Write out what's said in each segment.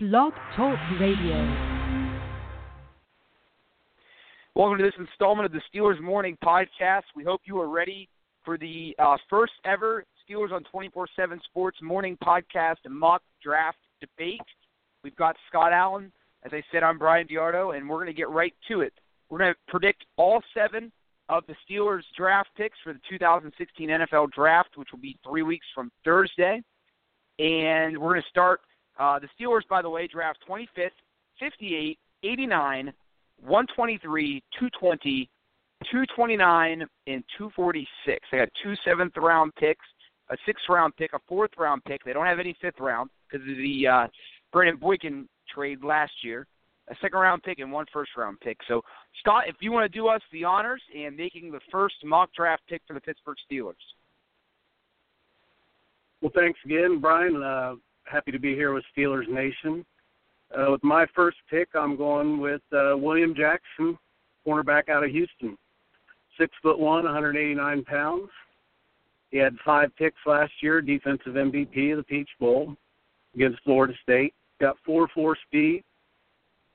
Blog Talk Radio. Welcome to this installment of the Steelers Morning Podcast. We hope you are ready for the first ever Steelers on 247 Sports Morning Podcast and Mock Draft Debate. We've got Scott Allen. As I said, I'm Brian Diardo, and we're going to get right to it. We're going to predict all seven of the Steelers draft picks for the 2016 NFL Draft, which will be 3 weeks from Thursday. And we're going to start... the Steelers, by the way, draft 25th, 58, 89, 123, 220, 229, and 246. They got 2 seventh-round picks, a sixth-round pick, a fourth-round pick. They don't have any fifth-round because of the Brandon Boykin trade last year, a second-round pick and one first-round pick. So, Scott, if you want to do us the honors in making the first mock draft pick for the Pittsburgh Steelers. Well, thanks again, Brian. Happy to be here with Steelers Nation. With my first pick, I'm going with William Jackson, cornerback out of Houston. 6'1", 189 pounds. He had 5 picks last year, defensive MVP of the Peach Bowl against Florida State. Got 4.4 speed.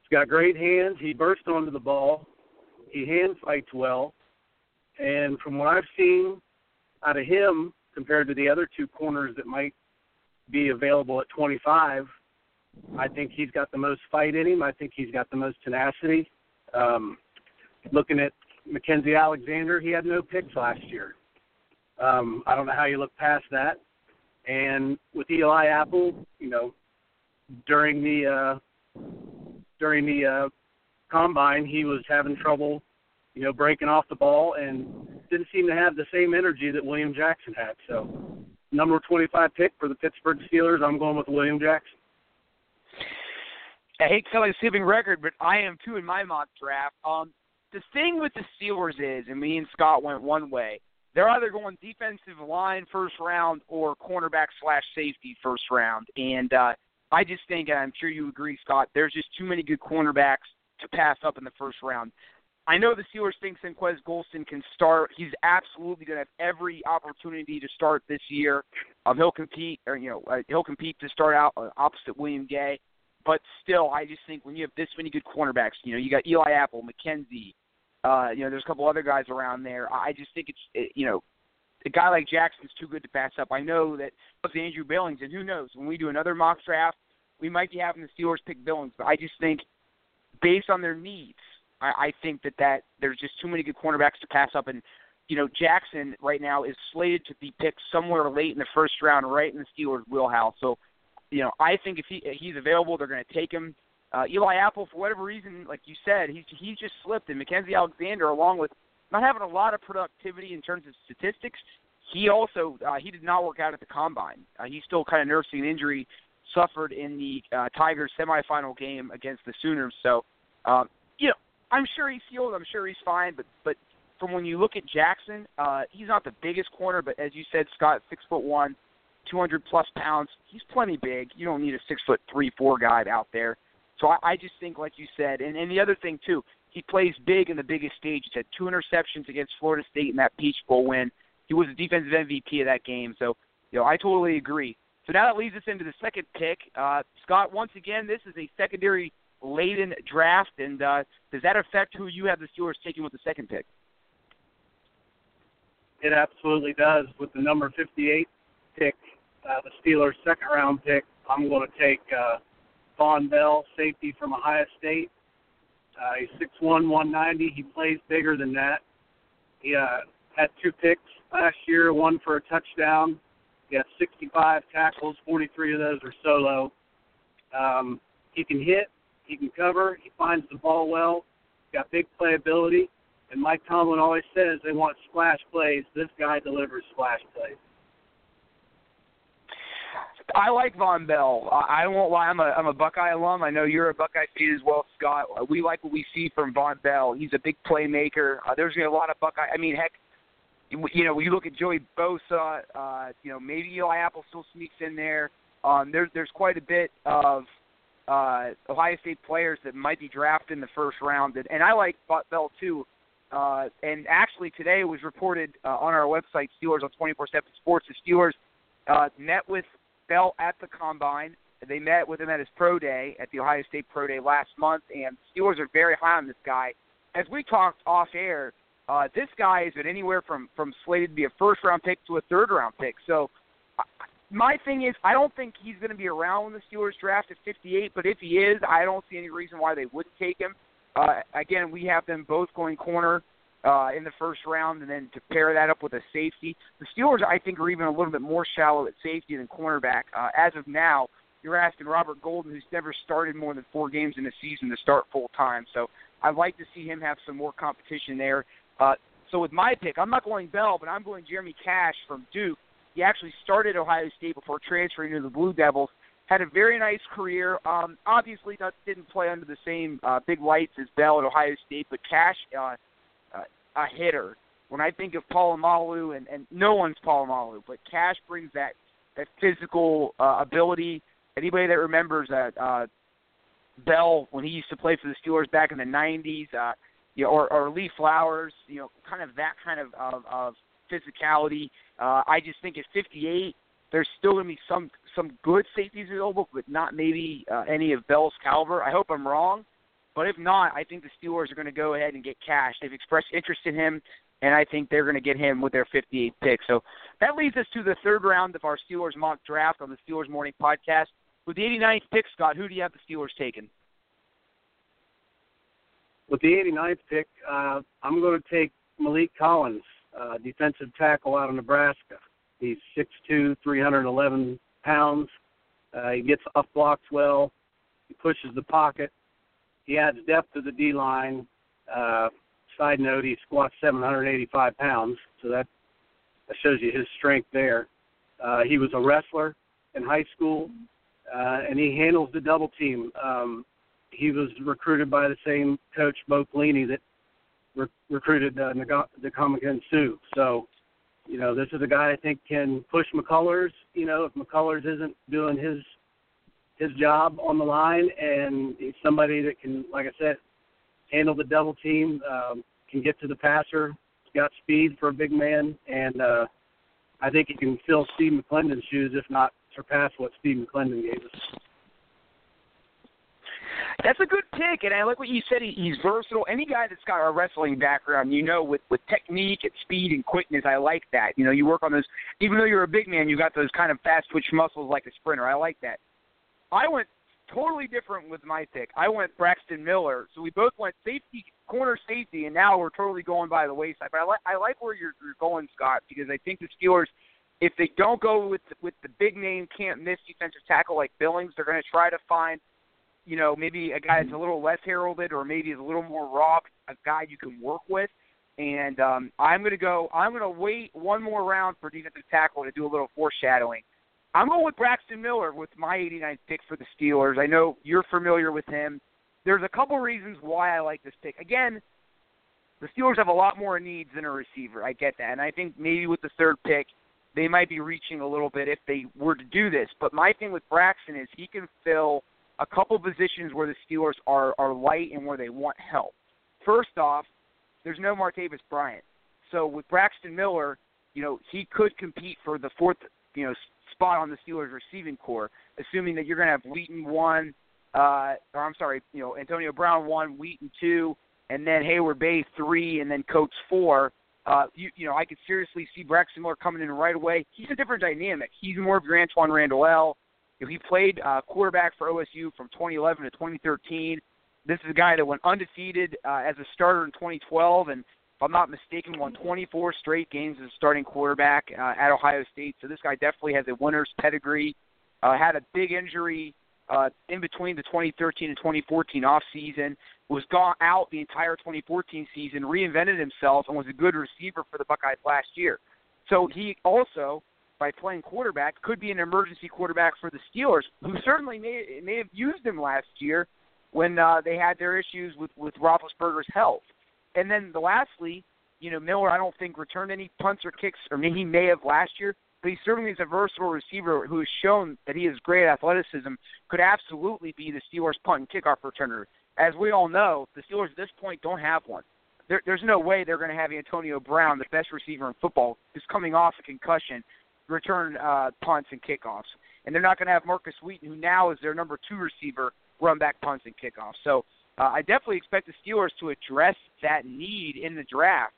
He's got great hands. He bursts onto the ball. He hand fights well. And from what I've seen out of him compared to the other two corners that might be available at 25, I think he's got the most fight in him. I think he's got the most tenacity. Looking at Mackensie Alexander, he had no picks last year. I don't know how you look past that. And with Eli Apple, you know, during the combine, he was having trouble, you know, breaking off the ball and didn't seem to have the same energy that William Jackson had. So, number 25 pick for the Pittsburgh Steelers, I'm going with William Jackson. I hate to tell you a sleeping record, but I am too in my mock draft. The thing with the Steelers is, and me and Scott went one way, they're either going defensive line first round or cornerback/safety first round. And I just think, and I'm sure you agree, Scott, there's just too many good cornerbacks to pass up in the first round. I know the Steelers think Senquez Golston can start. He's absolutely going to have every opportunity to start this year. He'll compete to start out opposite William Gay. But still, I just think when you have this many good cornerbacks, you know, you got Eli Apple, McKenzie, you know, there's a couple other guys around there. I just think a guy like Jackson's too good to pass up. I know that with Andrew Billings, and who knows, when we do another mock draft, we might be having the Steelers pick Billings. But I just think based on their needs, I think that there's just too many good cornerbacks to pass up. And, you know, Jackson right now is slated to be picked somewhere late in the first round, right in the Steelers' wheelhouse. So, you know, I think if he's available, they're going to take him. Eli Apple, for whatever reason, like you said, he just slipped. And Mackensie Alexander, along with not having a lot of productivity in terms of statistics, he also he did not work out at the combine. He's still kind of nursing an injury suffered in the Tigers' semifinal game against the Sooners. So, you know, I'm sure he's healed. I'm sure he's fine. But from when you look at Jackson, he's not the biggest corner. But as you said, Scott, 6'1", 200-plus pounds. He's plenty big. You don't need a 6'3", 4 guy out there. So I just think, like you said, and the other thing, too, he plays big in the biggest stage. He's had 2 interceptions against Florida State in that Peach Bowl win. He was the defensive MVP of that game. So, you know, I totally agree. So now that leads us into the second pick. Scott, once again, this is a secondary laden draft, and does that affect who you have the Steelers taking with the second pick? It absolutely does. With the number 58 pick, the Steelers' second-round pick, I'm going to take Vonn Bell, safety from Ohio State. He's 6'1", 190. He plays bigger than that. He had 2 picks last year, 1 for a touchdown. He had 65 tackles, 43 of those are solo. He can hit. He can cover. He finds the ball well. He's got big playability. And Mike Tomlin always says they want splash plays. This guy delivers splash plays. I like Vonn Bell. I won't lie. I'm a Buckeye alum. I know you're a Buckeye fan as well, Scott. We like what we see from Vonn Bell. He's a big playmaker. There's a lot of Buckeye. I mean, heck, you know, when you look at Joey Bosa, you know, maybe Eli Apple still sneaks in there. There's quite a bit of Ohio State players that might be drafted in the first round. And I like Bell, too. And actually, today it was reported on our website, Steelers on 247 Sports, the Steelers met with Bell at the Combine. They met with him at his pro day, at the Ohio State pro day last month, and Steelers are very high on this guy. As we talked off air, this guy has been anywhere from slated to be a first-round pick to a third-round pick. So my thing is, I don't think he's going to be around when the Steelers draft at 58, but if he is, I don't see any reason why they wouldn't take him. Again, we have them both going corner in the first round, and then to pair that up with a safety. The Steelers, I think, are even a little bit more shallow at safety than cornerback. As of now, you're asking Robert Golden, who's never started more than 4 games in a season, to start full time. So I'd like to see him have some more competition there. So with my pick, I'm not going Bell, but I'm going Jeremy Cash from Duke. He actually started Ohio State before transferring to the Blue Devils. Had a very nice career. Obviously, didn't play under the same big lights as Bell at Ohio State, but Cash, a hitter. When I think of Polamalu, and no one's Polamalu, but Cash brings that physical ability. Anybody that remembers Bell when he used to play for the Steelers back in the 90s, or Lee Flowers, kind of physicality. I just think at 58, there's still going to be some good safeties available, but not maybe any of Bell's caliber. I hope I'm wrong, but if not, I think the Steelers are going to go ahead and get Cash. They've expressed interest in him, and I think they're going to get him with their 58th pick. So that leads us to the third round of our Steelers mock draft on the Steelers Morning Podcast. With the 89th pick, Scott, who do you have the Steelers taking? With the 89th pick, I'm going to take Malik Collins, defensive tackle out of Nebraska. He's 6'2", 311 pounds. He gets off blocks well. He pushes the pocket. He adds depth to the D-line. Side note, he squats 785 pounds, so that shows you his strength there. He was a wrestler in high school, and he handles the double team. He was recruited by the same coach, Bo Pelini, that recruited Ndamukong and Suh. So, this is a guy I think can push McCullers. If McCullers isn't doing his job on the line, and he's somebody that can, like I said, handle the double team, can get to the passer. He's got speed for a big man, and I think he can fill Steve McClendon's shoes, if not surpass what Steve McClendon gave us. That's a good pick, and I like what you said. He's versatile. Any guy that's got a wrestling background, with technique and speed and quickness, I like that. You work on those. Even though you're a big man, you got those kind of fast-twitch muscles like a sprinter. I like that. I went totally different with my pick. I went Braxton Miller. So we both went safety, corner safety, and now we're totally going by the wayside. But I like where you're going, Scott, because I think the Steelers, if they don't go with the big-name can't-miss defensive tackle like Billings, they're going to try to find – maybe a guy that's a little less heralded or maybe is a little more raw, a guy you can work with. And I'm going to wait one more round for defensive tackle to do a little foreshadowing. I'm going with Braxton Miller with my 89th pick for the Steelers. I know you're familiar with him. There's a couple reasons why I like this pick. Again, the Steelers have a lot more needs than a receiver. I get that. And I think maybe with the third pick, they might be reaching a little bit if they were to do this. But my thing with Braxton is he can fill a couple positions where the Steelers are light and where they want help. First off, there's no Martavis Bryant. So with Braxton Miller, he could compete for the fourth, spot on the Steelers receiving corps, assuming that you're going to have Wheaton 1, Antonio Brown 1, Wheaton 2, and then Hayward Bay 3, and then Coates 4. I could seriously see Braxton Miller coming in right away. He's a different dynamic. He's more of your Antoine Randall-El. He played quarterback for OSU from 2011 to 2013. This is a guy that went undefeated as a starter in 2012, and if I'm not mistaken, won 24 straight games as a starting quarterback at Ohio State. So this guy definitely has a winner's pedigree. Had a big injury in between the 2013 and 2014 offseason. Was gone out the entire 2014 season, reinvented himself, and was a good receiver for the Buckeyes last year. So he also, by playing quarterback, could be an emergency quarterback for the Steelers, who certainly may have used him last year when they had their issues with Roethlisberger's health. And then lastly, Miller, I don't think returned any punts or kicks, or maybe he may have last year, but he certainly is a versatile receiver who has shown that he has great athleticism, could absolutely be the Steelers' punt and kickoff returner. As we all know, the Steelers at this point don't have one. There's no way they're going to have Antonio Brown, the best receiver in football, who's coming off a concussion, return punts and kickoffs. and they're not going to have Markus Wheaton, who now is their number two receiver, run back punts and kickoffs. So I definitely expect the Steelers to address that need in the draft.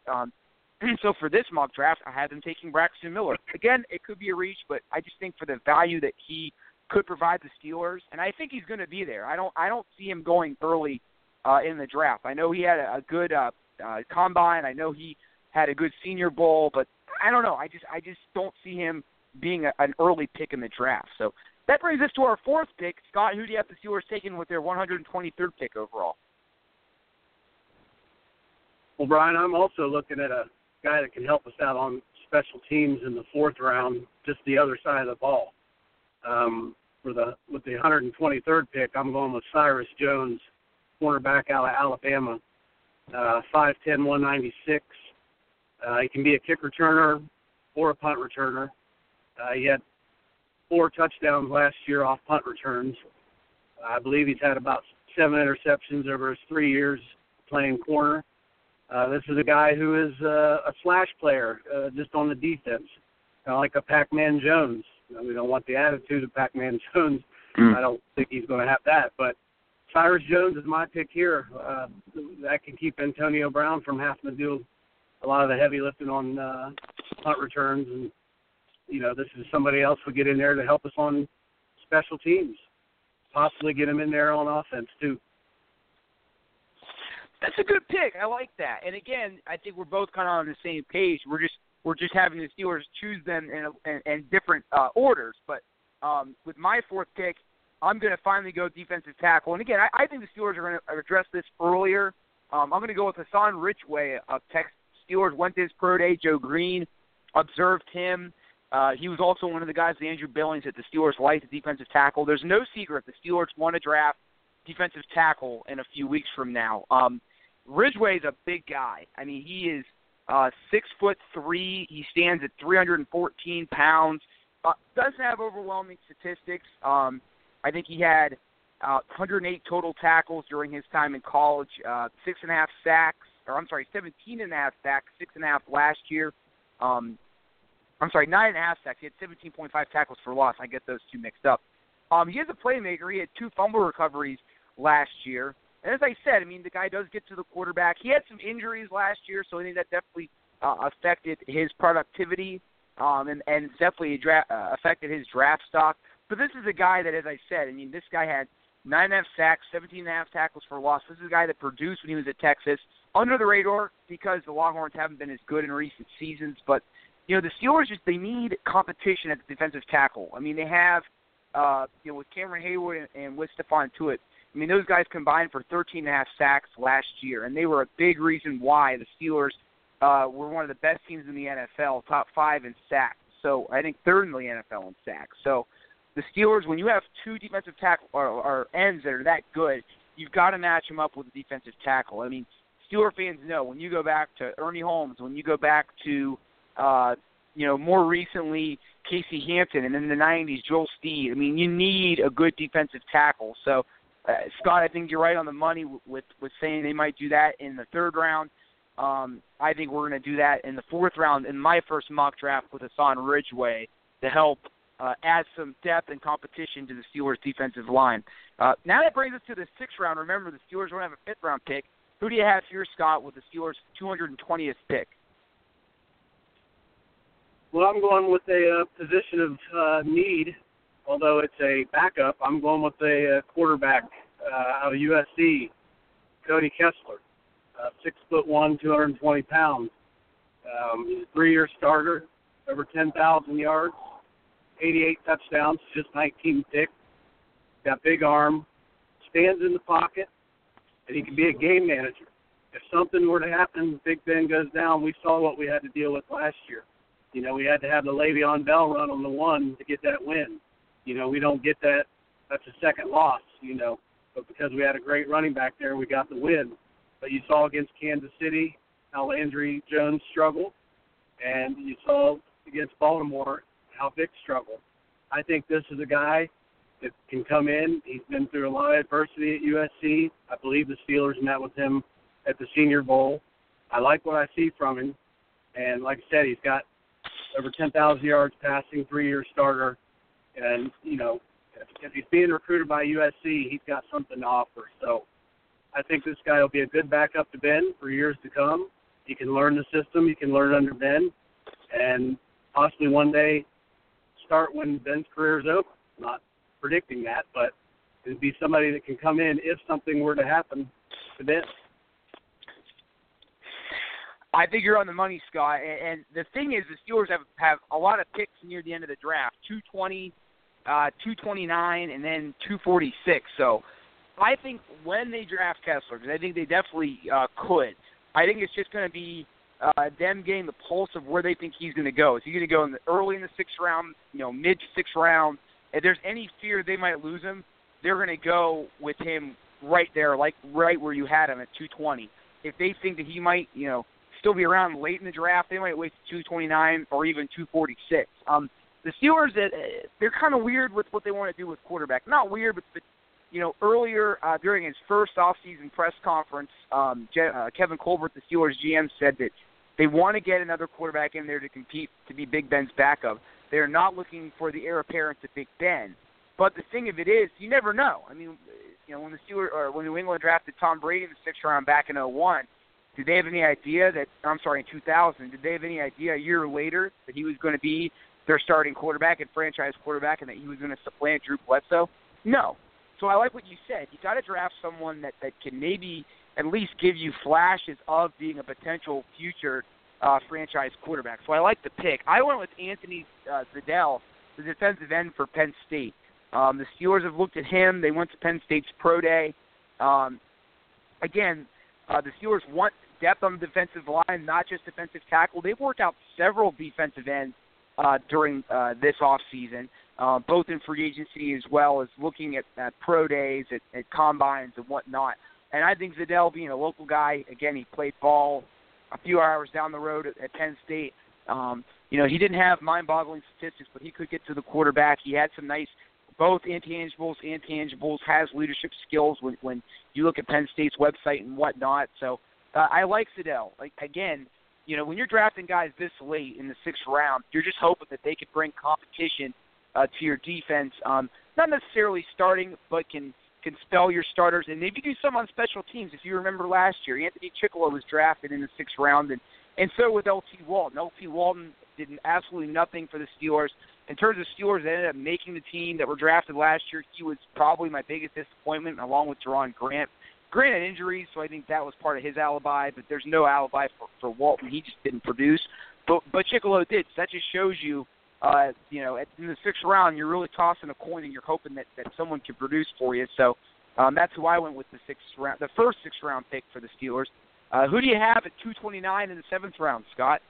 So for this mock draft, I had them taking Braxton Miller. Again, it could be a reach, but I just think for the value that he could provide the Steelers, and I think he's going to be there. I don't see him going early in the draft. I know he had a good combine. I know he had a good Senior Bowl, but I don't know. I just don't see him being an early pick in the draft. So that brings us to our fourth pick. Scott, who do you have the Steelers taking with their 123rd pick overall? Well, Brian, I'm also looking at a guy that can help us out on special teams in the fourth round, just the other side of the ball. With the 123rd pick, I'm going with Cyrus Jones, cornerback out of Alabama, 5'10", 196. He can be a kick returner or a punt returner. He had 4 touchdowns last year off punt returns. I believe he's had about 7 interceptions over his 3 years playing corner. This is a guy who is a slash player, just on the defense, kind of like a Pac-Man Jones. We don't want the attitude of Pac-Man Jones. I don't think he's going to have that. But Cyrus Jones is my pick here. That can keep Antonio Brown from having to do a lot of the heavy lifting on punt returns. And, you know, this is somebody else we get in there to help us on special teams, possibly get him in there on offense too. That's a good pick. I like that. And, again, I think we're both kind of on the same page. We're just having the Steelers choose them in different orders. But with my fourth pick, I'm going to finally go defensive tackle. And, again, I think the Steelers are going to address this earlier. I'm going to go with Hassan Ridgeway of Texas. Steelers went to his pro day. Joe Green observed him. He was also one of the guys, Andrew Billings, that the Steelers liked, the defensive tackle. There's no secret the Steelers want to draft defensive tackle in a few weeks from now. Ridgeway is a big guy. I mean, he is 6'3". He stands at 314 pounds. Doesn't have overwhelming statistics. I think he had 108 total tackles during his time in college, 17.5 sacks, 6.5 last year. 9.5 sacks. He had 17.5 tackles for loss. I get those two mixed up. He is a playmaker. He had 2 fumble recoveries last year. And as I said, I mean, the guy does get to the quarterback. He had some injuries last year, so I think that definitely affected his productivity and definitely affected his draft stock. But this is a guy that, as I said, I mean, this guy had 9.5 sacks, 17.5 tackles for loss. This is a guy that produced when he was at Texas. Under the radar because the Longhorns haven't been as good in recent seasons. But, you know, the Steelers, just they need competition at the defensive tackle. I mean, they have, with Cameron Hayward and with Stephon Tuitt, I mean, those guys combined for 13.5 sacks last year, and they were a big reason why the Steelers were one of the best teams in the NFL, top 5 in sacks. So I think 3rd in the NFL in sacks. So the Steelers, when you have 2 defensive tackle or ends that are that good, you've got to match them up with a defensive tackle. I mean, Steeler fans know when you go back to Ernie Holmes, when you go back to, more recently Casey Hampton, and in the 90s, Joel Steed. I mean, you need a good defensive tackle. So, Scott, I think you're right on the money with saying they might do that in the 3rd round. I think we're going to do that in the 4th round in my first mock draft with Hassan Ridgeway to help add some depth and competition to the Steelers' defensive line. Now that brings us to the 6th round. Remember, the Steelers don't have a 5th round pick. Who do you have here, Scott, with the Steelers' 220th pick? Well, I'm going with a position of need. Although it's a backup, I'm going with a quarterback out of USC, Cody Kessler, 6'1", 220 pounds. He's a 3-year starter, over 10,000 yards, 88 touchdowns, just 19 picks. Got big arm, stands in the pocket, and he can be a game manager. If something were to happen, Big Ben goes down, we saw what we had to deal with last year. You know, we had to have the Le'Veon Bell run on the one to get that win. You know, we don't get that. That's a second loss, you know. But because we had a great running back there, we got the win. But you saw against Kansas City how Landry Jones struggled, and you saw against Baltimore how Vic struggled. I think this is a guy that can come in. He's been through a lot of adversity at USC. I believe the Steelers met with him at the Senior Bowl. I like what I see from him. And like I said, he's got over 10,000 yards passing, 3-year starter. And, you know, if he's being recruited by USC, he's got something to offer. So I think this guy will be a good backup to Ben for years to come. He can learn the system. He can learn under Ben. And possibly one day start when Ben's career is over. I'm not predicting that, but it would be somebody that can come in if something were to happen to Ben. I think you're on the money, Scott. And the thing is, the Steelers have a lot of picks near the end of the draft, 220, 229, and then 246. So I think when they draft Kessler, because I think they definitely could, I think it's just going to be them getting the pulse of where they think he's going to go. Is he going to go in early in the sixth round, you know, mid-sixth round? If there's any fear they might lose him, they're going to go with him right there, like right where you had him at 220. If they think that he might, you know, still be around late in the draft, they might wait to 229 or even 246. The Steelers, they're kind of weird with what they want to do with quarterback. Not weird, but you know, earlier during his first offseason press conference, Kevin Colbert, the Steelers GM, said that they want to get another quarterback in there to compete to be Big Ben's backup. They're not looking for the heir apparent to Big Ben. But the thing of it is, you never know. I mean, you know, when the Steelers or when New England drafted Tom Brady in the sixth round back in 2001, did they have any idea that – I'm sorry, in 2000, did they have any idea a year later that he was going to be their starting quarterback and franchise quarterback and that he was going to supplant Drew Bledsoe? No. So I like what you said. You got to draft someone that can maybe at least give you flashes of being a potential future franchise quarterback. So I like the pick. I went with Anthony Zettel, the defensive end for Penn State. The Steelers have looked at him. They went to Penn State's pro day. The Steelers want depth on the defensive line, not just defensive tackle. They've worked out several defensive ends during this offseason, both in free agency as well as looking at pro days, at combines and whatnot. And I think Zettel, being a local guy, again, he played ball a few hours down the road at Penn State. You know, he didn't have mind-boggling statistics, but he could get to the quarterback. He had some nice – both intangibles and tangibles, has leadership skills when you look at Penn State's website and whatnot. So I like Zettel. Like, again, you know, when you're drafting guys this late in the sixth round, you're just hoping that they could bring competition to your defense. Not necessarily starting, but can spell your starters. And maybe do some on special teams. If you remember last year, Anthony Chickillo was drafted in the sixth round, and so with L.T. Walton. L.T. Walton did absolutely nothing for the Steelers. In terms of Steelers that ended up making the team that were drafted last year, he was probably my biggest disappointment, along with Jerron Grant. Grant had injuries, so I think that was part of his alibi, but there's no alibi for Walton. He just didn't produce. But Chickillo did, so that just shows you, you know, in the sixth round, you're really tossing a coin and you're hoping that someone can produce for you. So that's who I went with the first sixth-round pick for the Steelers. Who do you have at 229 in the seventh round, Scott?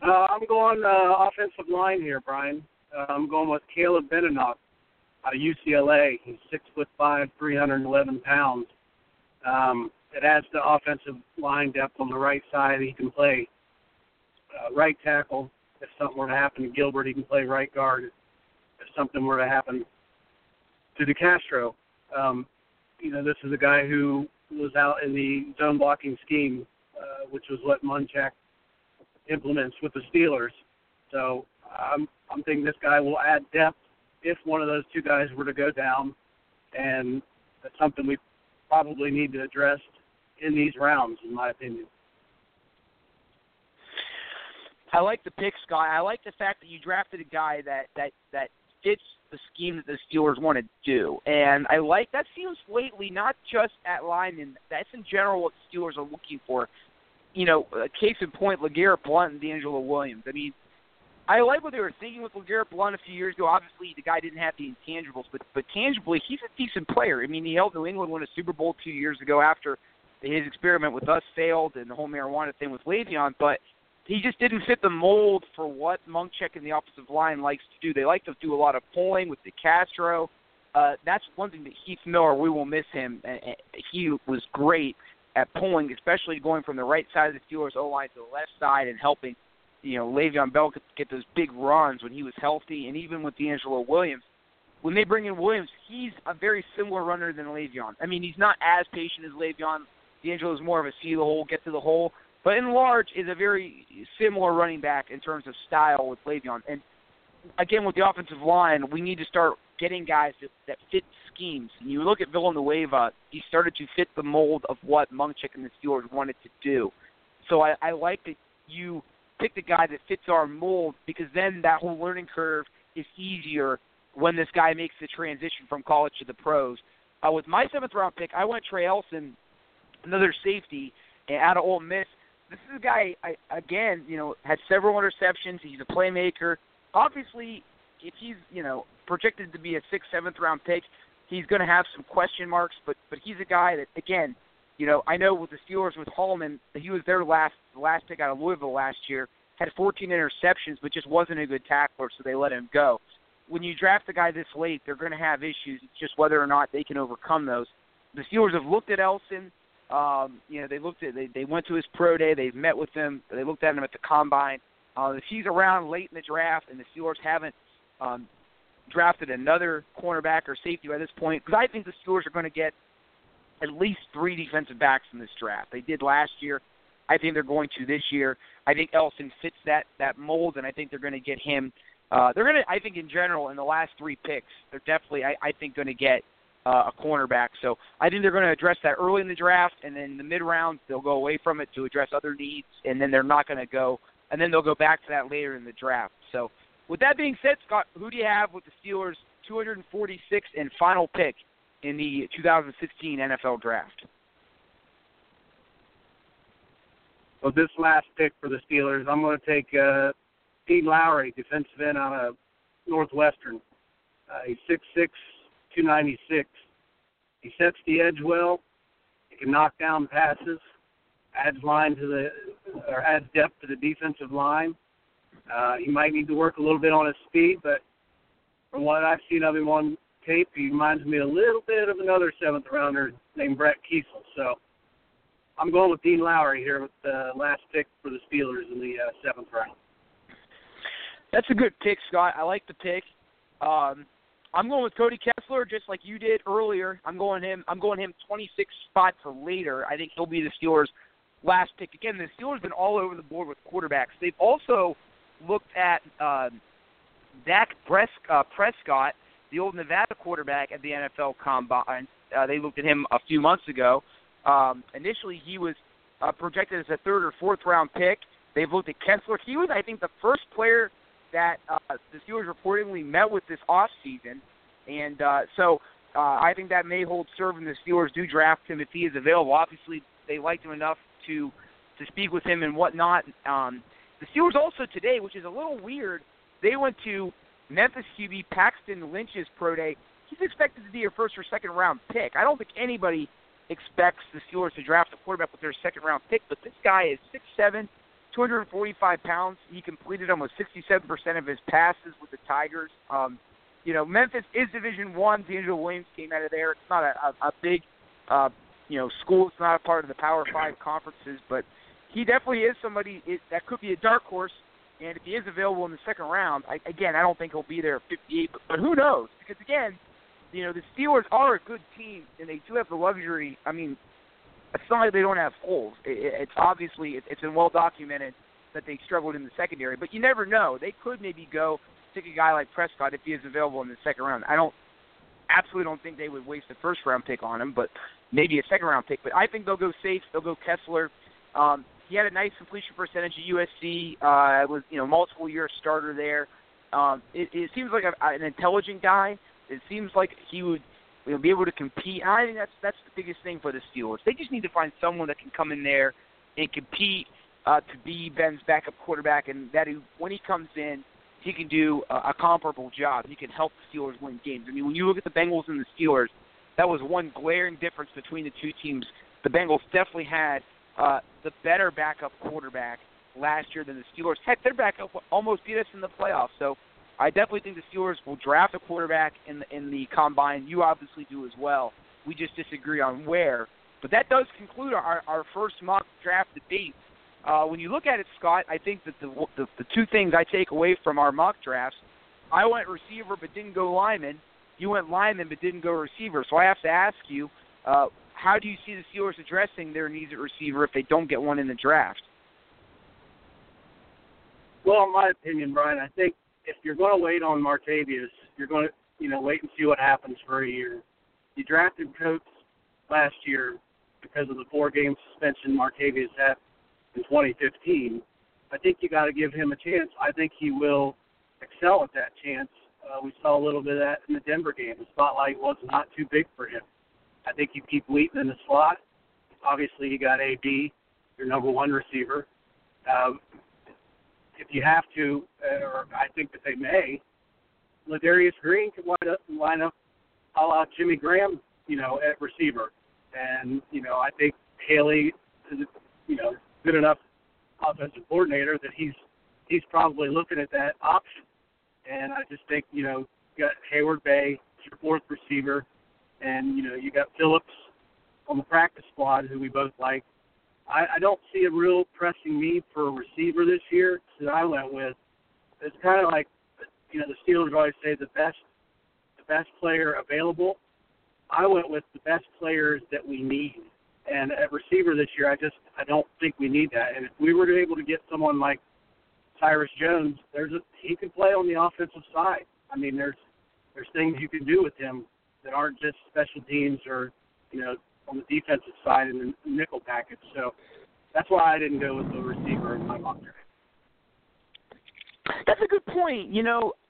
I'm going offensive line here, Brian. I'm going with Caleb Benenock out of UCLA. He's 6'5", 311 pounds. It adds to offensive line depth on the right side. He can play right tackle. If something were to happen to Gilbert, he can play right guard. If something were to happen to DeCastro, you know, this is a guy who was out in the zone blocking scheme, which was what Munchak implements with the Steelers. So I'm thinking this guy will add depth if one of those two guys were to go down, and that's something we probably need to address in these rounds, in my opinion. I like the pick, Scott. I like the fact that you drafted a guy that fits the scheme that the Steelers want to do. And I like that seems lately, not just at linemen, that's in general what the Steelers are looking for. You know, case in point, LeGarrette Blount and D'Angelo Williams. I mean, I like what they were thinking with LeGarrette Blount a few years ago. Obviously, the guy didn't have the intangibles, but tangibly, he's a decent player. I mean, he helped New England win a Super Bowl 2 years ago after his experiment with us failed and the whole marijuana thing with Le'Veon, but he just didn't fit the mold for what Munchak and the offensive line likes to do. They like to do a lot of pulling with DeCastro. That's one thing that Heath Miller, we will miss him. He was great at pulling, especially going from the right side of the Steelers' O-line to the left side and helping, you know, Le'Veon Bell get those big runs when he was healthy, and even with D'Angelo Williams. When they bring in Williams, he's a very similar runner than Le'Veon. I mean, he's not as patient as Le'Veon. D'Angelo's more of a see the hole, get to the hole, But in large is a very similar running back in terms of style with Le'Veon. And, again, with the offensive line, we need to start getting guys that fit schemes. And you look at Villanueva, he started to fit the mold of what Munchak and the Steelers wanted to do. So I like that you pick the guy that fits our mold, because then that whole learning curve is easier when this guy makes the transition from college to the pros. With my seventh-round pick, I went Trae Elston, another safety, out of Ole Miss. This is a guy, had several interceptions. He's a playmaker. Obviously, if he's, projected to be a sixth, seventh-round pick, he's going to have some question marks, but he's a guy that, again, I know with the Steelers with Hallman, he was their last pick out of Louisville last year, had 14 interceptions, but just wasn't a good tackler, so they let him go. When you draft a guy this late, they're going to have issues. It's just whether or not they can overcome those. The Steelers have looked at Elston. They went to his pro day. They've met with him. They looked at him at the combine. If he's around late in the draft and the Steelers haven't drafted another cornerback or safety by this point, because I think the Steelers are going to get at least three defensive backs in this draft. They did last year. I think they're going to this year. I think Elston fits that mold, and I think they're going to get him. I think in general, in the last three picks, they're definitely, I think, going to get a cornerback. So I think they're going to address that early in the draft, and then in the mid-rounds, they'll go away from it to address other needs, and then they're not going to go, and then they'll go back to that later in the draft. So with that being said, Scott, who do you have with the Steelers' 246th and final pick in the 2016 NFL Draft? Well, this last pick for the Steelers, I'm going to take Aiden Lowry, defensive end out of Northwestern. He's 6'6", 296. He sets the edge well. He can knock down passes. Adds depth to the defensive line. He might need to work a little bit on his speed, but from what I've seen of him on tape, he reminds me a little bit of another seventh rounder named Brett Kiesel. So I'm going with Aiden Lowry here with the last pick for the Steelers in the seventh round. That's a good pick, Scott. I like the pick. I'm going with Cody Kessler, just like you did earlier. I'm going him 26 spots later. I think he'll be the Steelers' last pick. Again, the Steelers have been all over the board with quarterbacks. They've also looked at Dak Prescott, the old Nevada quarterback at the NFL Combine. They looked at him a few months ago. Initially, he was projected as a third or fourth round pick. They've looked at Kessler. He was, I think, the first player that the Steelers reportedly met with this offseason. And so I think that may hold serve, and the Steelers do draft him if he is available. Obviously, they liked him enough to speak with him and whatnot. The Steelers also today, which is a little weird, they went to Memphis QB Paxton Lynch's pro day. He's expected to be a first or second-round pick. I don't think anybody expects the Steelers to draft a quarterback with their second-round pick, but this guy is 6'7", 245 pounds. He completed almost 67% of his passes with the Tigers. Memphis is Division I. D'Angelo Williams came out of there. It's not a big, school. It's not a part of the Power 5 conferences, but he definitely is somebody that could be a dark horse. And if he is available in the second round, I don't think he'll be there at 58, but who knows? Because, again, the Steelers are a good team, and they do have the luxury. I mean, it's not like they don't have holes. It's obviously it's been well documented that they struggled in the secondary, but you never know. They could maybe go take a guy like Prescott if he is available in the second round. I don't think they would waste a first round pick on him, but maybe a second round pick. But I think they'll go safe. They'll go Kessler. He had a nice completion percentage at USC. Was multiple year starter there. It seems like an intelligent guy. It seems like he would. We'll be able to compete. And I think that's the biggest thing for the Steelers. They just need to find someone that can come in there and compete to be Ben's backup quarterback, and that when he comes in, he can do a comparable job. He can help the Steelers win games. I mean, when you look at the Bengals and the Steelers, that was one glaring difference between the two teams. The Bengals definitely had the better backup quarterback last year than the Steelers. Heck, their backup almost beat us in the playoffs, so I definitely think the Steelers will draft a quarterback in the combine. You obviously do as well. We just disagree on where. But that does conclude our first mock draft debate. When you look at it, Scott, I think that the two things I take away from our mock drafts, I went receiver but didn't go lineman. You went lineman but didn't go receiver. So I have to ask you, how do you see the Steelers addressing their needs at receiver if they don't get one in the draft? Well, in my opinion, Brian, I think if you're going to wait on Martavis, you're going to, wait and see what happens for a year. You drafted Coates last year because of the 4-game suspension Martavis had in 2015. I think you got to give him a chance. I think he will excel at that chance. We saw a little bit of that in the Denver game. The spotlight was not too big for him. I think you keep Wheaton in the slot. Obviously, you got A.B., your number one receiver. If you have to, or I think that they may, Ladarius Green could wind up and line up a la Jimmy Graham, at receiver. And, I think Haley is, good enough offensive coordinator that he's probably looking at that option. And I just think, you got Hayward Bay, your fourth receiver, and, you got Phillips on the practice squad, who we both like. I don't see a real pressing need for a receiver this year that I went with. It's kind of like, the Steelers always say the best player available. I went with the best players that we need. And at receiver this year, I don't think we need that. And if we were able to get someone like Cyrus Jones, he can play on the offensive side. I mean, there's things you can do with him that aren't just special teams or, on the defensive side in the nickel package. So that's why I didn't go with the receiver in my mock draft. That's a good point.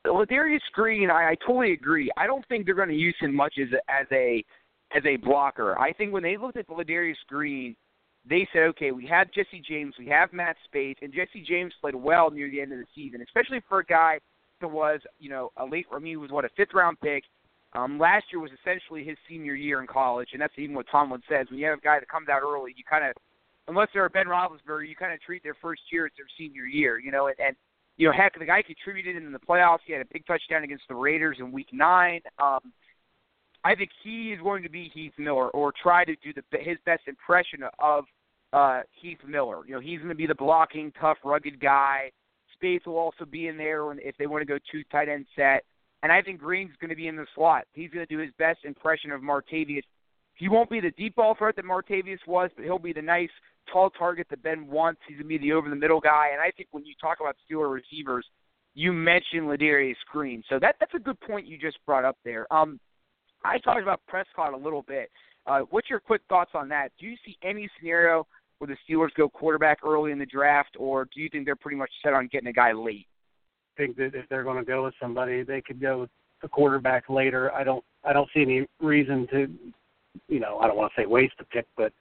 Ladarius Green, I totally agree. I don't think they're going to use him much as a blocker. I think when they looked at Ladarius Green, they said, okay, we have Jesse James, we have Matt Spade, and Jesse James played well near the end of the season, especially for a guy that was, a fifth-round pick. Last year was essentially his senior year in college, and that's even what Tomlin says. When you have a guy that comes out early, you kind of, unless they're a Ben Roethlisberger, you kind of treat their first year as their senior year, heck, the guy contributed in the playoffs. He had a big touchdown against the Raiders in Week 9. I think he is going to be Heath Miller, or try to do his best impression of Heath Miller. He's going to be the blocking, tough, rugged guy. Spades will also be in there if they want to go two tight end set. And I think Green's going to be in the slot. He's going to do his best impression of Martavis. He won't be the deep ball threat that Martavis was, but he'll be the nice, tall target that Ben wants. He's going to be the over-the-middle guy. And I think when you talk about Steeler receivers, you mentioned Ladarius Green. So that's a good point you just brought up there. I talked about Prescott a little bit. What's your quick thoughts on that? Do you see any scenario where the Steelers go quarterback early in the draft, or do you think they're pretty much set on getting a guy late? Think that if they're going to go with somebody, they could go with a quarterback later. I don't see any reason to, I don't want to say waste a pick, but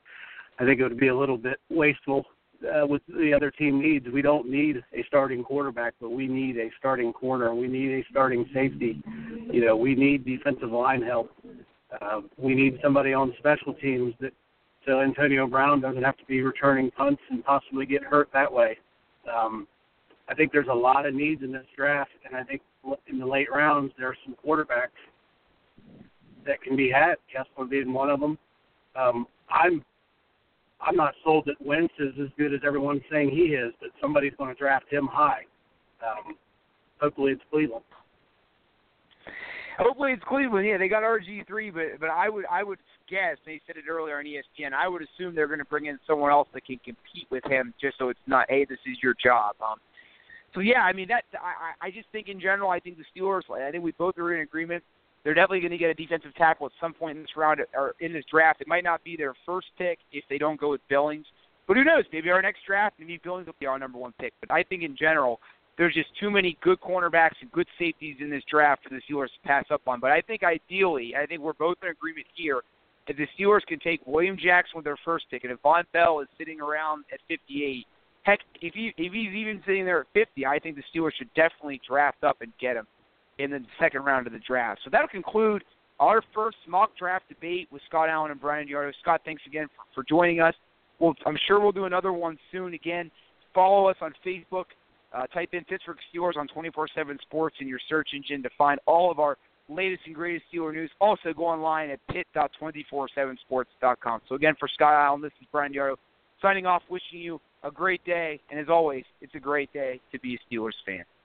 I think it would be a little bit wasteful with the other team needs. We don't need a starting quarterback, but we need a starting corner. We need a starting safety. We need defensive line help. We need somebody on special teams so Antonio Brown doesn't have to be returning punts and possibly get hurt that way. I think there's a lot of needs in this draft, and I think in the late rounds there are some quarterbacks that can be had. Kessler being one of them. I'm not sold that Wentz is as good as everyone's saying he is, but somebody's going to draft him high. Hopefully it's Cleveland. Hopefully it's Cleveland. Yeah, they got RG3, but I would guess, they said it earlier on ESPN, I would assume they're going to bring in someone else that can compete with him, just so it's not, hey, this is your job. So, yeah, I mean, I just think in general, I think the Steelers, I think we both are in agreement, they're definitely going to get a defensive tackle at some point in this round or in this draft. It might not be their first pick if they don't go with Billings. But who knows? Maybe our next draft, maybe Billings will be our number one pick. But I think in general, there's just too many good cornerbacks and good safeties in this draft for the Steelers to pass up on. But I think ideally, I think we're both in agreement here, if the Steelers can take William Jackson with their first pick, and if Vonn Bell is sitting around at 58, heck, if he's even sitting there at 50, I think the Steelers should definitely draft up and get him in the second round of the draft. So that'll conclude our first mock draft debate with Scott Allen and Brian Diardo. Scott, thanks again for joining us. I'm sure we'll do another one soon. Again, follow us on Facebook. Type in Pittsburgh Steelers on 247 Sports in your search engine to find all of our latest and greatest Steeler news. Also, go online at pit.247sports.com. So again, for Scott Allen, this is Brian Diardo signing off, wishing you a great day, and as always, it's a great day to be a Steelers fan.